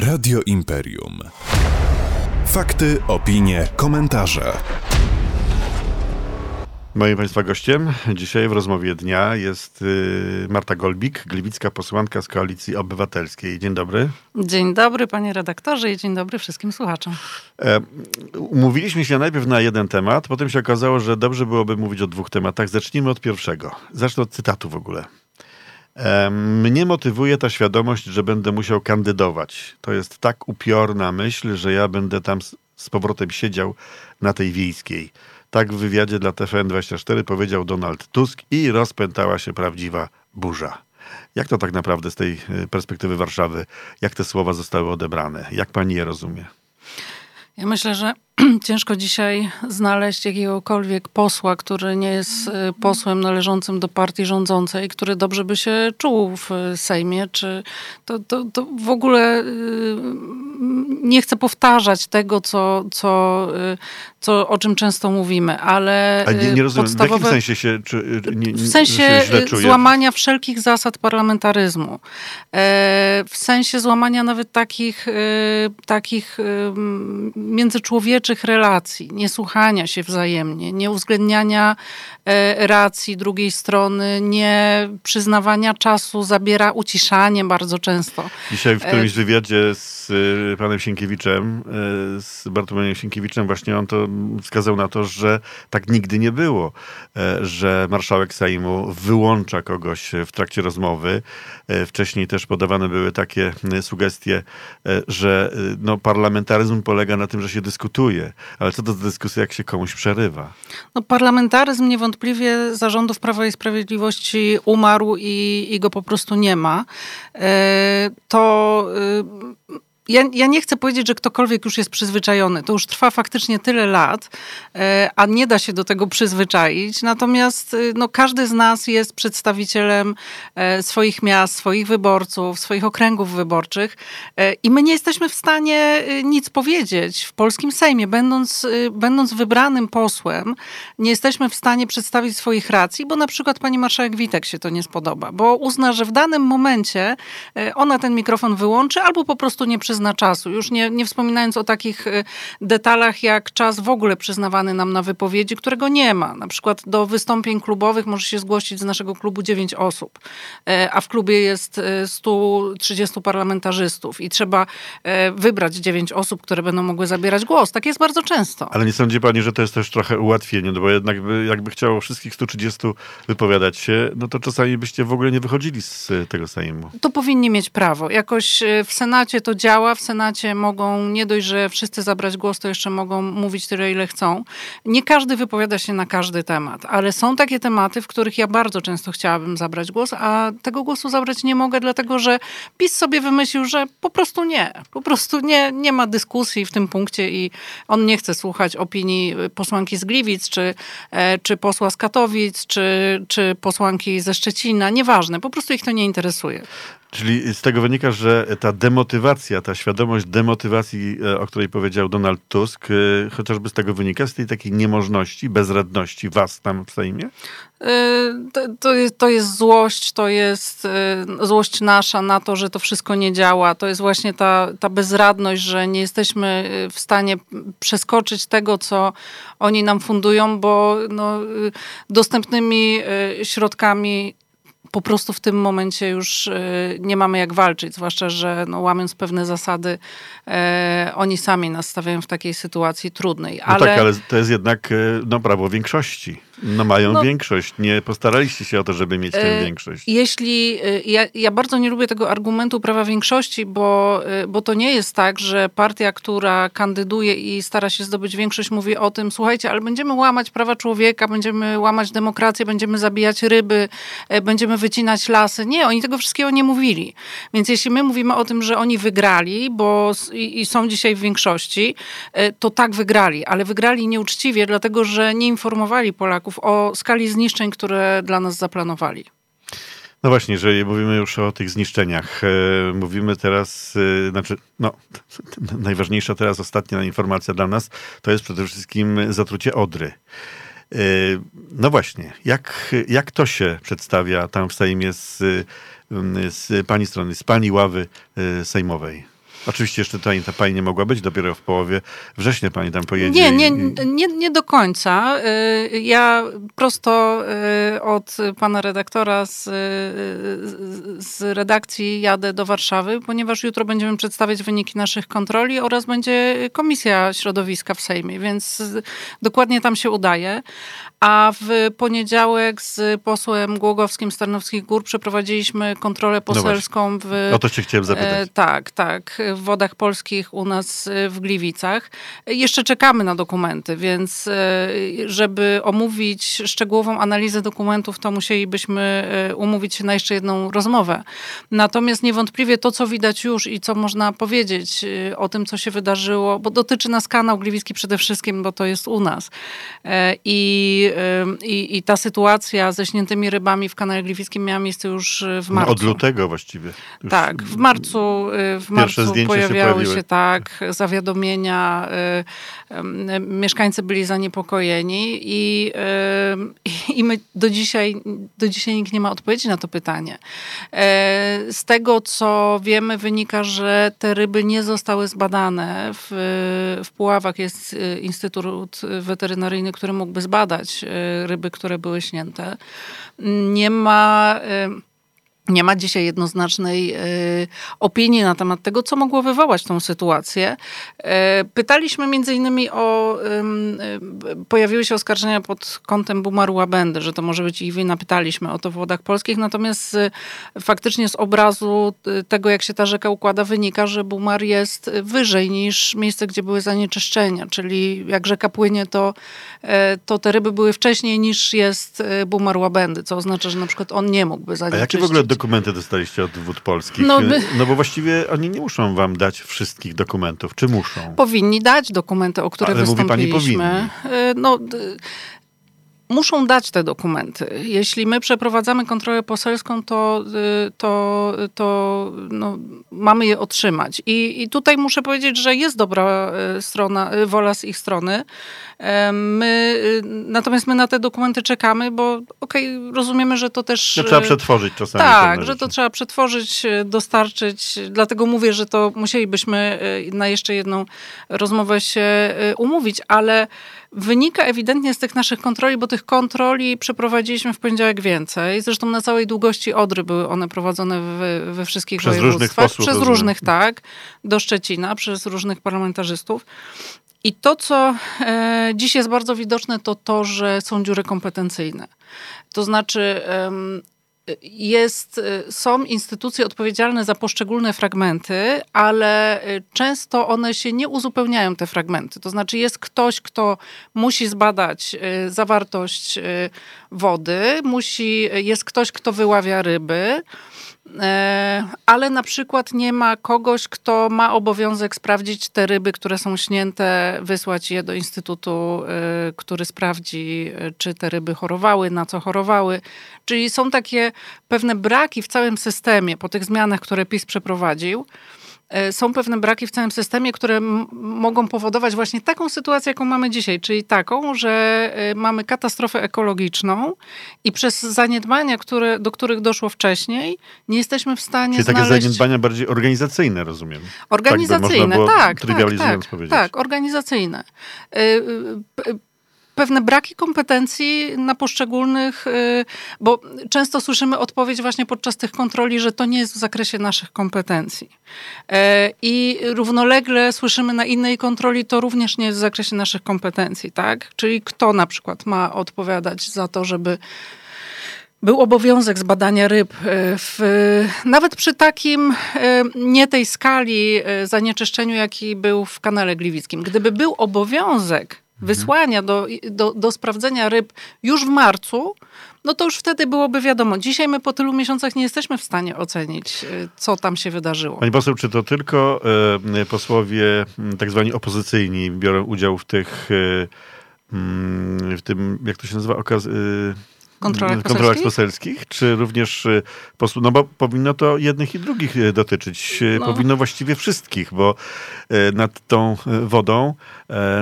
Radio Imperium. Fakty, opinie, komentarze. Moim Państwa gościem dzisiaj w rozmowie dnia jest Marta Golbik, gliwicka posłanka z Koalicji Obywatelskiej. Dzień dobry. Dzień dobry panie redaktorze i dzień dobry wszystkim słuchaczom. Umówiliśmy się najpierw na jeden temat, potem się okazało, że dobrze byłoby mówić o dwóch tematach. Zacznijmy od pierwszego. Zacznę od cytatu w ogóle. Mnie motywuje ta świadomość, że będę musiał kandydować. To jest tak upiorna myśl, że ja będę tam z powrotem siedział na tej wiejskiej. Tak w wywiadzie dla TVN24 powiedział Donald Tusk i rozpętała się prawdziwa burza. Jak to tak naprawdę z tej perspektywy Warszawy, jak te słowa zostały odebrane? Jak pani je rozumie? Ja myślę, że ciężko dzisiaj znaleźć jakiegokolwiek posła, który nie jest posłem należącym do partii rządzącej, który dobrze by się czuł w Sejmie. Czy to w ogóle nie chcę powtarzać tego, o czym często mówimy, ale nie rozumiem, podstawowe, w jakim sensie się w sensie złamania wszelkich zasad parlamentaryzmu. W sensie złamania nawet takich międzyczłowieczych relacji, niesłuchania się wzajemnie, nieuwzględniania racji drugiej strony, nie przyznawania czasu, uciszanie bardzo często. Dzisiaj w którymś wywiadzie z panem Sienkiewiczem, z Bartłomiejem Sienkiewiczem, właśnie on to wskazał na to, że tak nigdy nie było, że marszałek Sejmu wyłącza kogoś w trakcie rozmowy. Wcześniej też podawane były takie sugestie, że parlamentaryzm polega na tym, że się dyskutuje. Ale co to do dyskusji, jak się komuś przerywa? Parlamentaryzm niewątpliwie za rządów Prawa i Sprawiedliwości umarł i go po prostu nie ma. Ja nie chcę powiedzieć, że ktokolwiek już jest przyzwyczajony. To już trwa faktycznie tyle lat, a nie da się do tego przyzwyczaić. Natomiast każdy z nas jest przedstawicielem swoich miast, swoich wyborców, swoich okręgów wyborczych i my nie jesteśmy w stanie nic powiedzieć. W polskim Sejmie, będąc wybranym posłem, nie jesteśmy w stanie przedstawić swoich racji, bo na przykład pani marszałek Witek się to nie spodoba, bo uzna, że w danym momencie ona ten mikrofon wyłączy albo po prostu nie przyzna czasu. Już nie wspominając o takich detalach, jak czas w ogóle przyznawany nam na wypowiedzi, którego nie ma. Na przykład do wystąpień klubowych może się zgłosić z naszego klubu 9 osób, a w klubie jest 130 parlamentarzystów i trzeba wybrać 9 osób, które będą mogły zabierać głos. Tak jest bardzo często. Ale nie sądzi pani, że to jest też trochę ułatwienie, bo jednak jakby chciało wszystkich 130 wypowiadać się, to czasami byście w ogóle nie wychodzili z tego Sejmu. To powinni mieć prawo. Jakoś w Senacie to działa. W Senacie mogą, nie dość, że wszyscy zabrać głos, to jeszcze mogą mówić tyle, ile chcą. Nie każdy wypowiada się na każdy temat, ale są takie tematy, w których ja bardzo często chciałabym zabrać głos, a tego głosu zabrać nie mogę, dlatego że PiS sobie wymyślił, że po prostu nie ma dyskusji w tym punkcie i on nie chce słuchać opinii posłanki z Gliwic, czy posła z Katowic, czy posłanki ze Szczecina, nieważne, po prostu ich to nie interesuje. Czyli z tego wynika, że ta demotywacja, ta świadomość demotywacji, o której powiedział Donald Tusk, chociażby z tego wynika, z tej takiej niemożności, bezradności was tam w Sejmie? To jest złość, to jest złość nasza na to, że to wszystko nie działa. To jest właśnie ta bezradność, że nie jesteśmy w stanie przeskoczyć tego, co oni nam fundują, bo dostępnymi środkami po prostu w tym momencie już nie mamy jak walczyć, zwłaszcza, że łamiąc pewne zasady, oni sami nas stawiają w takiej sytuacji trudnej. Ale to jest jednak prawo większości. Mają większość. Nie postaraliście się o to, żeby mieć tę większość. Jeśli ja bardzo nie lubię tego argumentu prawa większości, bo to nie jest tak, że partia, która kandyduje i stara się zdobyć większość, mówi o tym, słuchajcie, ale będziemy łamać prawa człowieka, będziemy łamać demokrację, będziemy zabijać ryby, będziemy wycinać lasy. Nie, oni tego wszystkiego nie mówili. Więc jeśli my mówimy o tym, że oni wygrali, i są dzisiaj w większości, to tak wygrali, ale wygrali nieuczciwie, dlatego że nie informowali Polaków o skali zniszczeń, które dla nas zaplanowali. No właśnie, jeżeli mówimy już o tych zniszczeniach, mówimy teraz, najważniejsza teraz, ostatnia informacja dla nas, to jest przede wszystkim zatrucie Odry. No właśnie, jak to się przedstawia tam w Sejmie z pani strony, z pani ławy sejmowej? Oczywiście jeszcze ta pani nie mogła być, dopiero w połowie września pani tam pojedzie. Nie do końca. Ja prosto od pana redaktora z redakcji jadę do Warszawy, ponieważ jutro będziemy przedstawiać wyniki naszych kontroli oraz będzie Komisja Środowiska w Sejmie, więc dokładnie tam się udaje. A w poniedziałek z posłem Głogowskim z Tarnowskich Gór przeprowadziliśmy kontrolę poselską w... O to się chciałem zapytać. Tak. W Wodach Polskich u nas w Gliwicach. Jeszcze czekamy na dokumenty, więc żeby omówić szczegółową analizę dokumentów, to musielibyśmy umówić się na jeszcze jedną rozmowę. Natomiast niewątpliwie to, co widać już i co można powiedzieć o tym, co się wydarzyło, bo dotyczy nas Kanał Gliwicki przede wszystkim, bo to jest u nas. I ta sytuacja ze śniętymi rybami w Kanale Gliwickim miała miejsce już w marcu. Od lutego właściwie. Już tak, w marcu pojawiały się tak zawiadomienia. Mieszkańcy byli zaniepokojeni i my do dzisiaj nikt nie ma odpowiedzi na to pytanie. Z tego, co wiemy, wynika, że te ryby nie zostały zbadane. W Puławach jest Instytut Weterynaryjny, który mógłby zbadać ryby, które były śnięte. Nie ma dzisiaj jednoznacznej opinii na temat tego, co mogło wywołać tą sytuację. Pytaliśmy między innymi pojawiły się oskarżenia pod kątem Bumaru Łabędy, że to może być ich wina. Pytaliśmy o to w Wodach Polskich, natomiast faktycznie z obrazu tego, jak się ta rzeka układa, wynika, że Bumar jest wyżej niż miejsce, gdzie były zanieczyszczenia, czyli jak rzeka płynie, to te ryby były wcześniej niż jest Bumar Łabędy, co oznacza, że na przykład on nie mógłby zanieczyszczać. A jakie w ogóle dokumenty dostaliście od Wód Polskich? No bo właściwie oni nie muszą wam dać wszystkich dokumentów. Czy muszą? Powinni dać dokumenty, o które wystąpiliśmy. Ale mówi pani powinni. Muszą dać te dokumenty. Jeśli my przeprowadzamy kontrolę poselską, to mamy je otrzymać. I tutaj muszę powiedzieć, że jest dobra strona, wola z ich strony. Natomiast my na te dokumenty czekamy, bo rozumiemy, że to też... No, trzeba przetworzyć czasami. Tak, że to trzeba przetworzyć, dostarczyć. Dlatego mówię, że to musielibyśmy na jeszcze jedną rozmowę się umówić, ale wynika ewidentnie z tych naszych kontroli, bo tych kontroli przeprowadziliśmy w poniedziałek więcej. Zresztą na całej długości Odry były one prowadzone we wszystkich województwach. Przez różnych posłów, tak. Do Szczecina, przez różnych parlamentarzystów. I to, co dziś jest bardzo widoczne, to, że są dziury kompetencyjne. To znaczy... Są instytucje odpowiedzialne za poszczególne fragmenty, ale często one się nie uzupełniają, te fragmenty. To znaczy jest ktoś, kto musi zbadać zawartość wody, jest ktoś, kto wyławia ryby, ale na przykład nie ma kogoś, kto ma obowiązek sprawdzić te ryby, które są śnięte, wysłać je do instytutu, który sprawdzi, czy te ryby chorowały, na co chorowały. Czyli są takie pewne braki w całym systemie po tych zmianach, które PiS przeprowadził. Są pewne braki w całym systemie, które mogą powodować właśnie taką sytuację, jaką mamy dzisiaj, czyli taką, że mamy katastrofę ekologiczną i przez zaniedbania, do których doszło wcześniej, nie jesteśmy w stanie znaleźć... Czyli takie zaniedbania bardziej organizacyjne, rozumiem. Organizacyjne, tak, organizacyjne. Pewne braki kompetencji na poszczególnych, bo często słyszymy odpowiedź właśnie podczas tych kontroli, że to nie jest w zakresie naszych kompetencji. I równolegle słyszymy na innej kontroli, to również nie jest w zakresie naszych kompetencji, tak? Czyli kto na przykład ma odpowiadać za to, żeby był obowiązek zbadania ryb. Nawet przy takim, nie tej skali zanieczyszczeniu, jaki był w Kanale Gliwickim. Gdyby był obowiązek wysłania do sprawdzenia ryb już w marcu, no to już wtedy byłoby wiadomo. Dzisiaj my po tylu miesiącach nie jesteśmy w stanie ocenić, co tam się wydarzyło. Pani poseł, czy to tylko posłowie tak zwani opozycyjni biorą udział w tym, jak to się nazywa, kontrolach poselskich, czy również posłów, no bo powinno to jednych i drugich dotyczyć. No. Powinno właściwie wszystkich, bo nad tą wodą,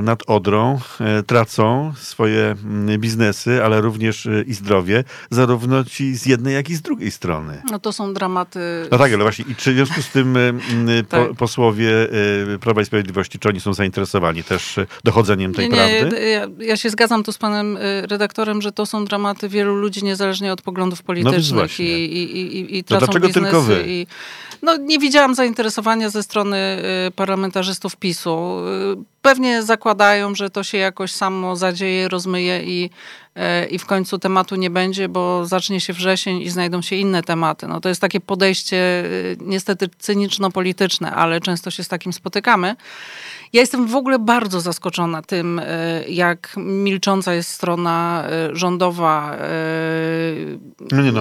nad Odrą tracą swoje biznesy, ale również i zdrowie, zarówno ci z jednej, jak i z drugiej strony. No to są dramaty. No tak, ale właśnie i czy w związku z tym posłowie Prawa i Sprawiedliwości, czy oni są zainteresowani też dochodzeniem tej prawdy? Ja się zgadzam tu z panem redaktorem, że to są dramaty wielu ludzi niezależnie od poglądów politycznych i tracą biznesy. Dlaczego tylko wy? Nie widziałam zainteresowania ze strony parlamentarzystów PiS-u. Pewnie zakładają, że to się jakoś samo zadzieje, rozmyje i w końcu tematu nie będzie, bo zacznie się wrzesień i znajdą się inne tematy. No to jest takie podejście niestety cyniczno-polityczne, ale często się z takim spotykamy. Ja jestem w ogóle bardzo zaskoczona tym, jak milcząca jest strona rządowa.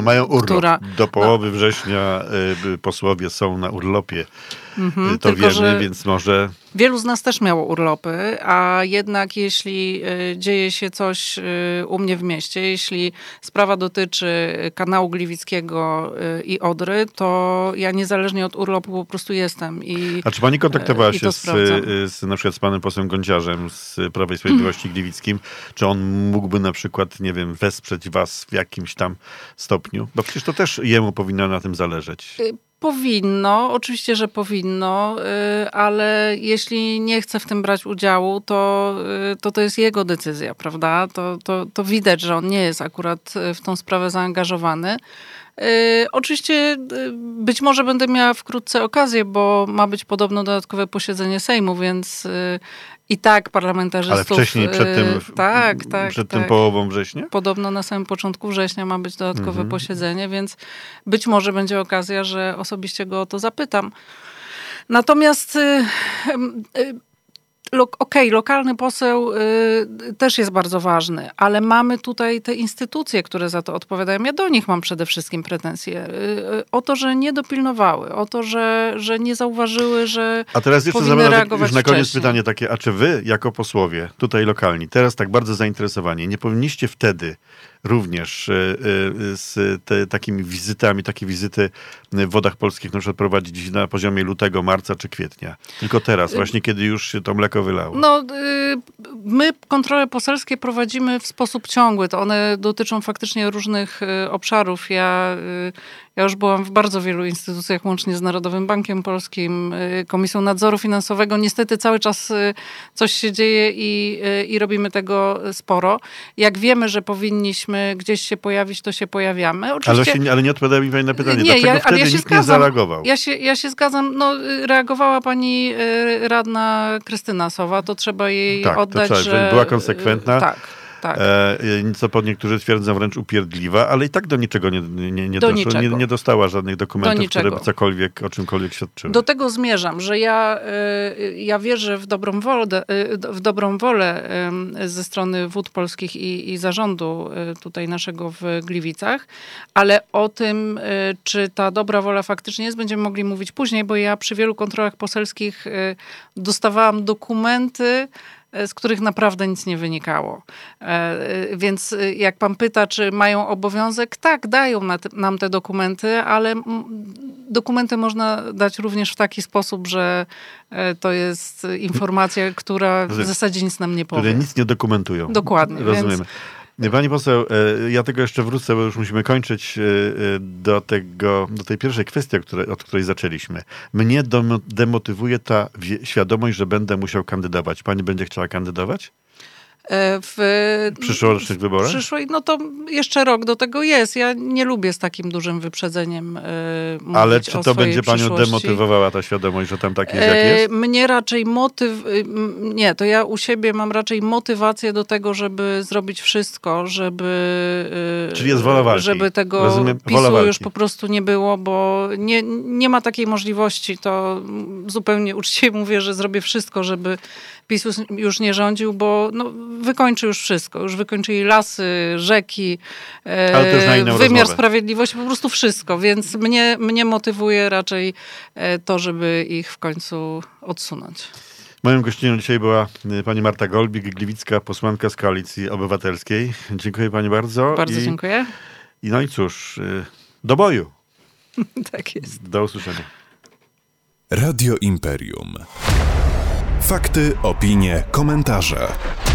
Mają urlop. Do połowy września posłowie są na urlopie. Mhm, to tylko, wiemy, więc może... Wielu z nas też miało urlopy, a jednak jeśli dzieje się coś u mnie w mieście, jeśli sprawa dotyczy Kanału Gliwickiego i Odry, to ja niezależnie od urlopu po prostu jestem. A czy pani kontaktowała się z na przykład z panem posłem Gonciarzem z Prawa i Sprawiedliwości Gliwickim? Czy on mógłby na przykład, wesprzeć was w jakimś tam stopniu? Bo przecież to też jemu powinno na tym zależeć. Powinno, oczywiście, że powinno, ale jeśli nie chce w tym brać udziału, to jest jego decyzja, prawda? To widać, że on nie jest akurat w tą sprawę zaangażowany. Oczywiście być może będę miała wkrótce okazję, bo ma być podobno dodatkowe posiedzenie Sejmu, więc i tak parlamentarzystów... Ale wcześniej, przed połową września? Podobno na samym początku września ma być dodatkowe posiedzenie, więc być może będzie okazja, że osobiście go o to zapytam. Natomiast... lokalny poseł też jest bardzo ważny, ale mamy tutaj te instytucje, które za to odpowiadają. Ja do nich mam przede wszystkim pretensje. O to, że nie dopilnowały, o to, że nie zauważyły, że a teraz jeszcze powinny reagować już na koniec wcześniej. Pytanie takie, a czy wy jako posłowie tutaj lokalni, teraz tak bardzo zainteresowani, nie powinniście wtedy również z takimi wizytami, takie wizyty w Wodach Polskich na przykład prowadzić na poziomie lutego, marca czy kwietnia. Tylko teraz, właśnie kiedy już się to mleko wylało. My kontrole poselskie prowadzimy w sposób ciągły. To one dotyczą faktycznie różnych obszarów. Ja już byłam w bardzo wielu instytucjach, łącznie z Narodowym Bankiem Polskim, Komisją Nadzoru Finansowego. Niestety cały czas coś się dzieje i robimy tego sporo. Jak wiemy, że powinniśmy gdzieś się pojawić, to się pojawiamy. Oczywiście... Ale nie odpowiada mi pani na pytanie, dlaczego wtedy nikt nie zareagował? Ja się zgadzam. Reagowała pani radna Krystyna Sowa, to trzeba jej oddać, że... Była konsekwentna. Tak. Co pod niektórzy twierdzą wręcz upierdliwa, ale i tak do niczego nie doszło. Nie dostała żadnych dokumentów, które cokolwiek, o czymkolwiek świadczyły. Do tego zmierzam, że ja wierzę w dobrą wolę ze strony Wód Polskich i zarządu tutaj naszego w Gliwicach, ale o tym, czy ta dobra wola faktycznie jest, będziemy mogli mówić później, bo ja przy wielu kontrolach poselskich dostawałam dokumenty, z których naprawdę nic nie wynikało. Więc jak pan pyta, czy mają obowiązek, tak, dają nam te dokumenty, ale dokumenty można dać również w taki sposób, że to jest informacja, która w zasadzie nic nam nie powie. Które nic nie dokumentują. Dokładnie. Rozumiemy. Pani poseł, ja tego jeszcze wrócę, bo już musimy kończyć do tej pierwszej kwestii, od której zaczęliśmy. Mnie demotywuje ta świadomość, że będę musiał kandydować. Pani będzie chciała kandydować? W przyszłorocznych wyborach? To jeszcze rok do tego jest. Ja nie lubię z takim dużym wyprzedzeniem mówić. Ale czy to będzie panią demotywowała ta świadomość, że tam tak jest, jak jest? Mnie raczej to ja u siebie mam raczej motywację do tego, żeby zrobić wszystko, żeby... Czyli jest wola walki. Żeby tego PiS-u już po prostu nie było, bo nie ma takiej możliwości. To zupełnie uczciwie mówię, że zrobię wszystko, żeby PiS już nie rządził, bo wykończy już wszystko. Już wykończyli lasy, rzeki, wymiar sprawiedliwości, po prostu wszystko. Więc mnie motywuje raczej to, żeby ich w końcu odsunąć. Moją gościnią dzisiaj była pani Marta Golbik, gliwicka posłanka z Koalicji Obywatelskiej. Dziękuję pani bardzo. Bardzo dziękuję. I no i cóż, do boju. Tak jest. Do usłyszenia. Radio Imperium. Fakty, opinie, komentarze.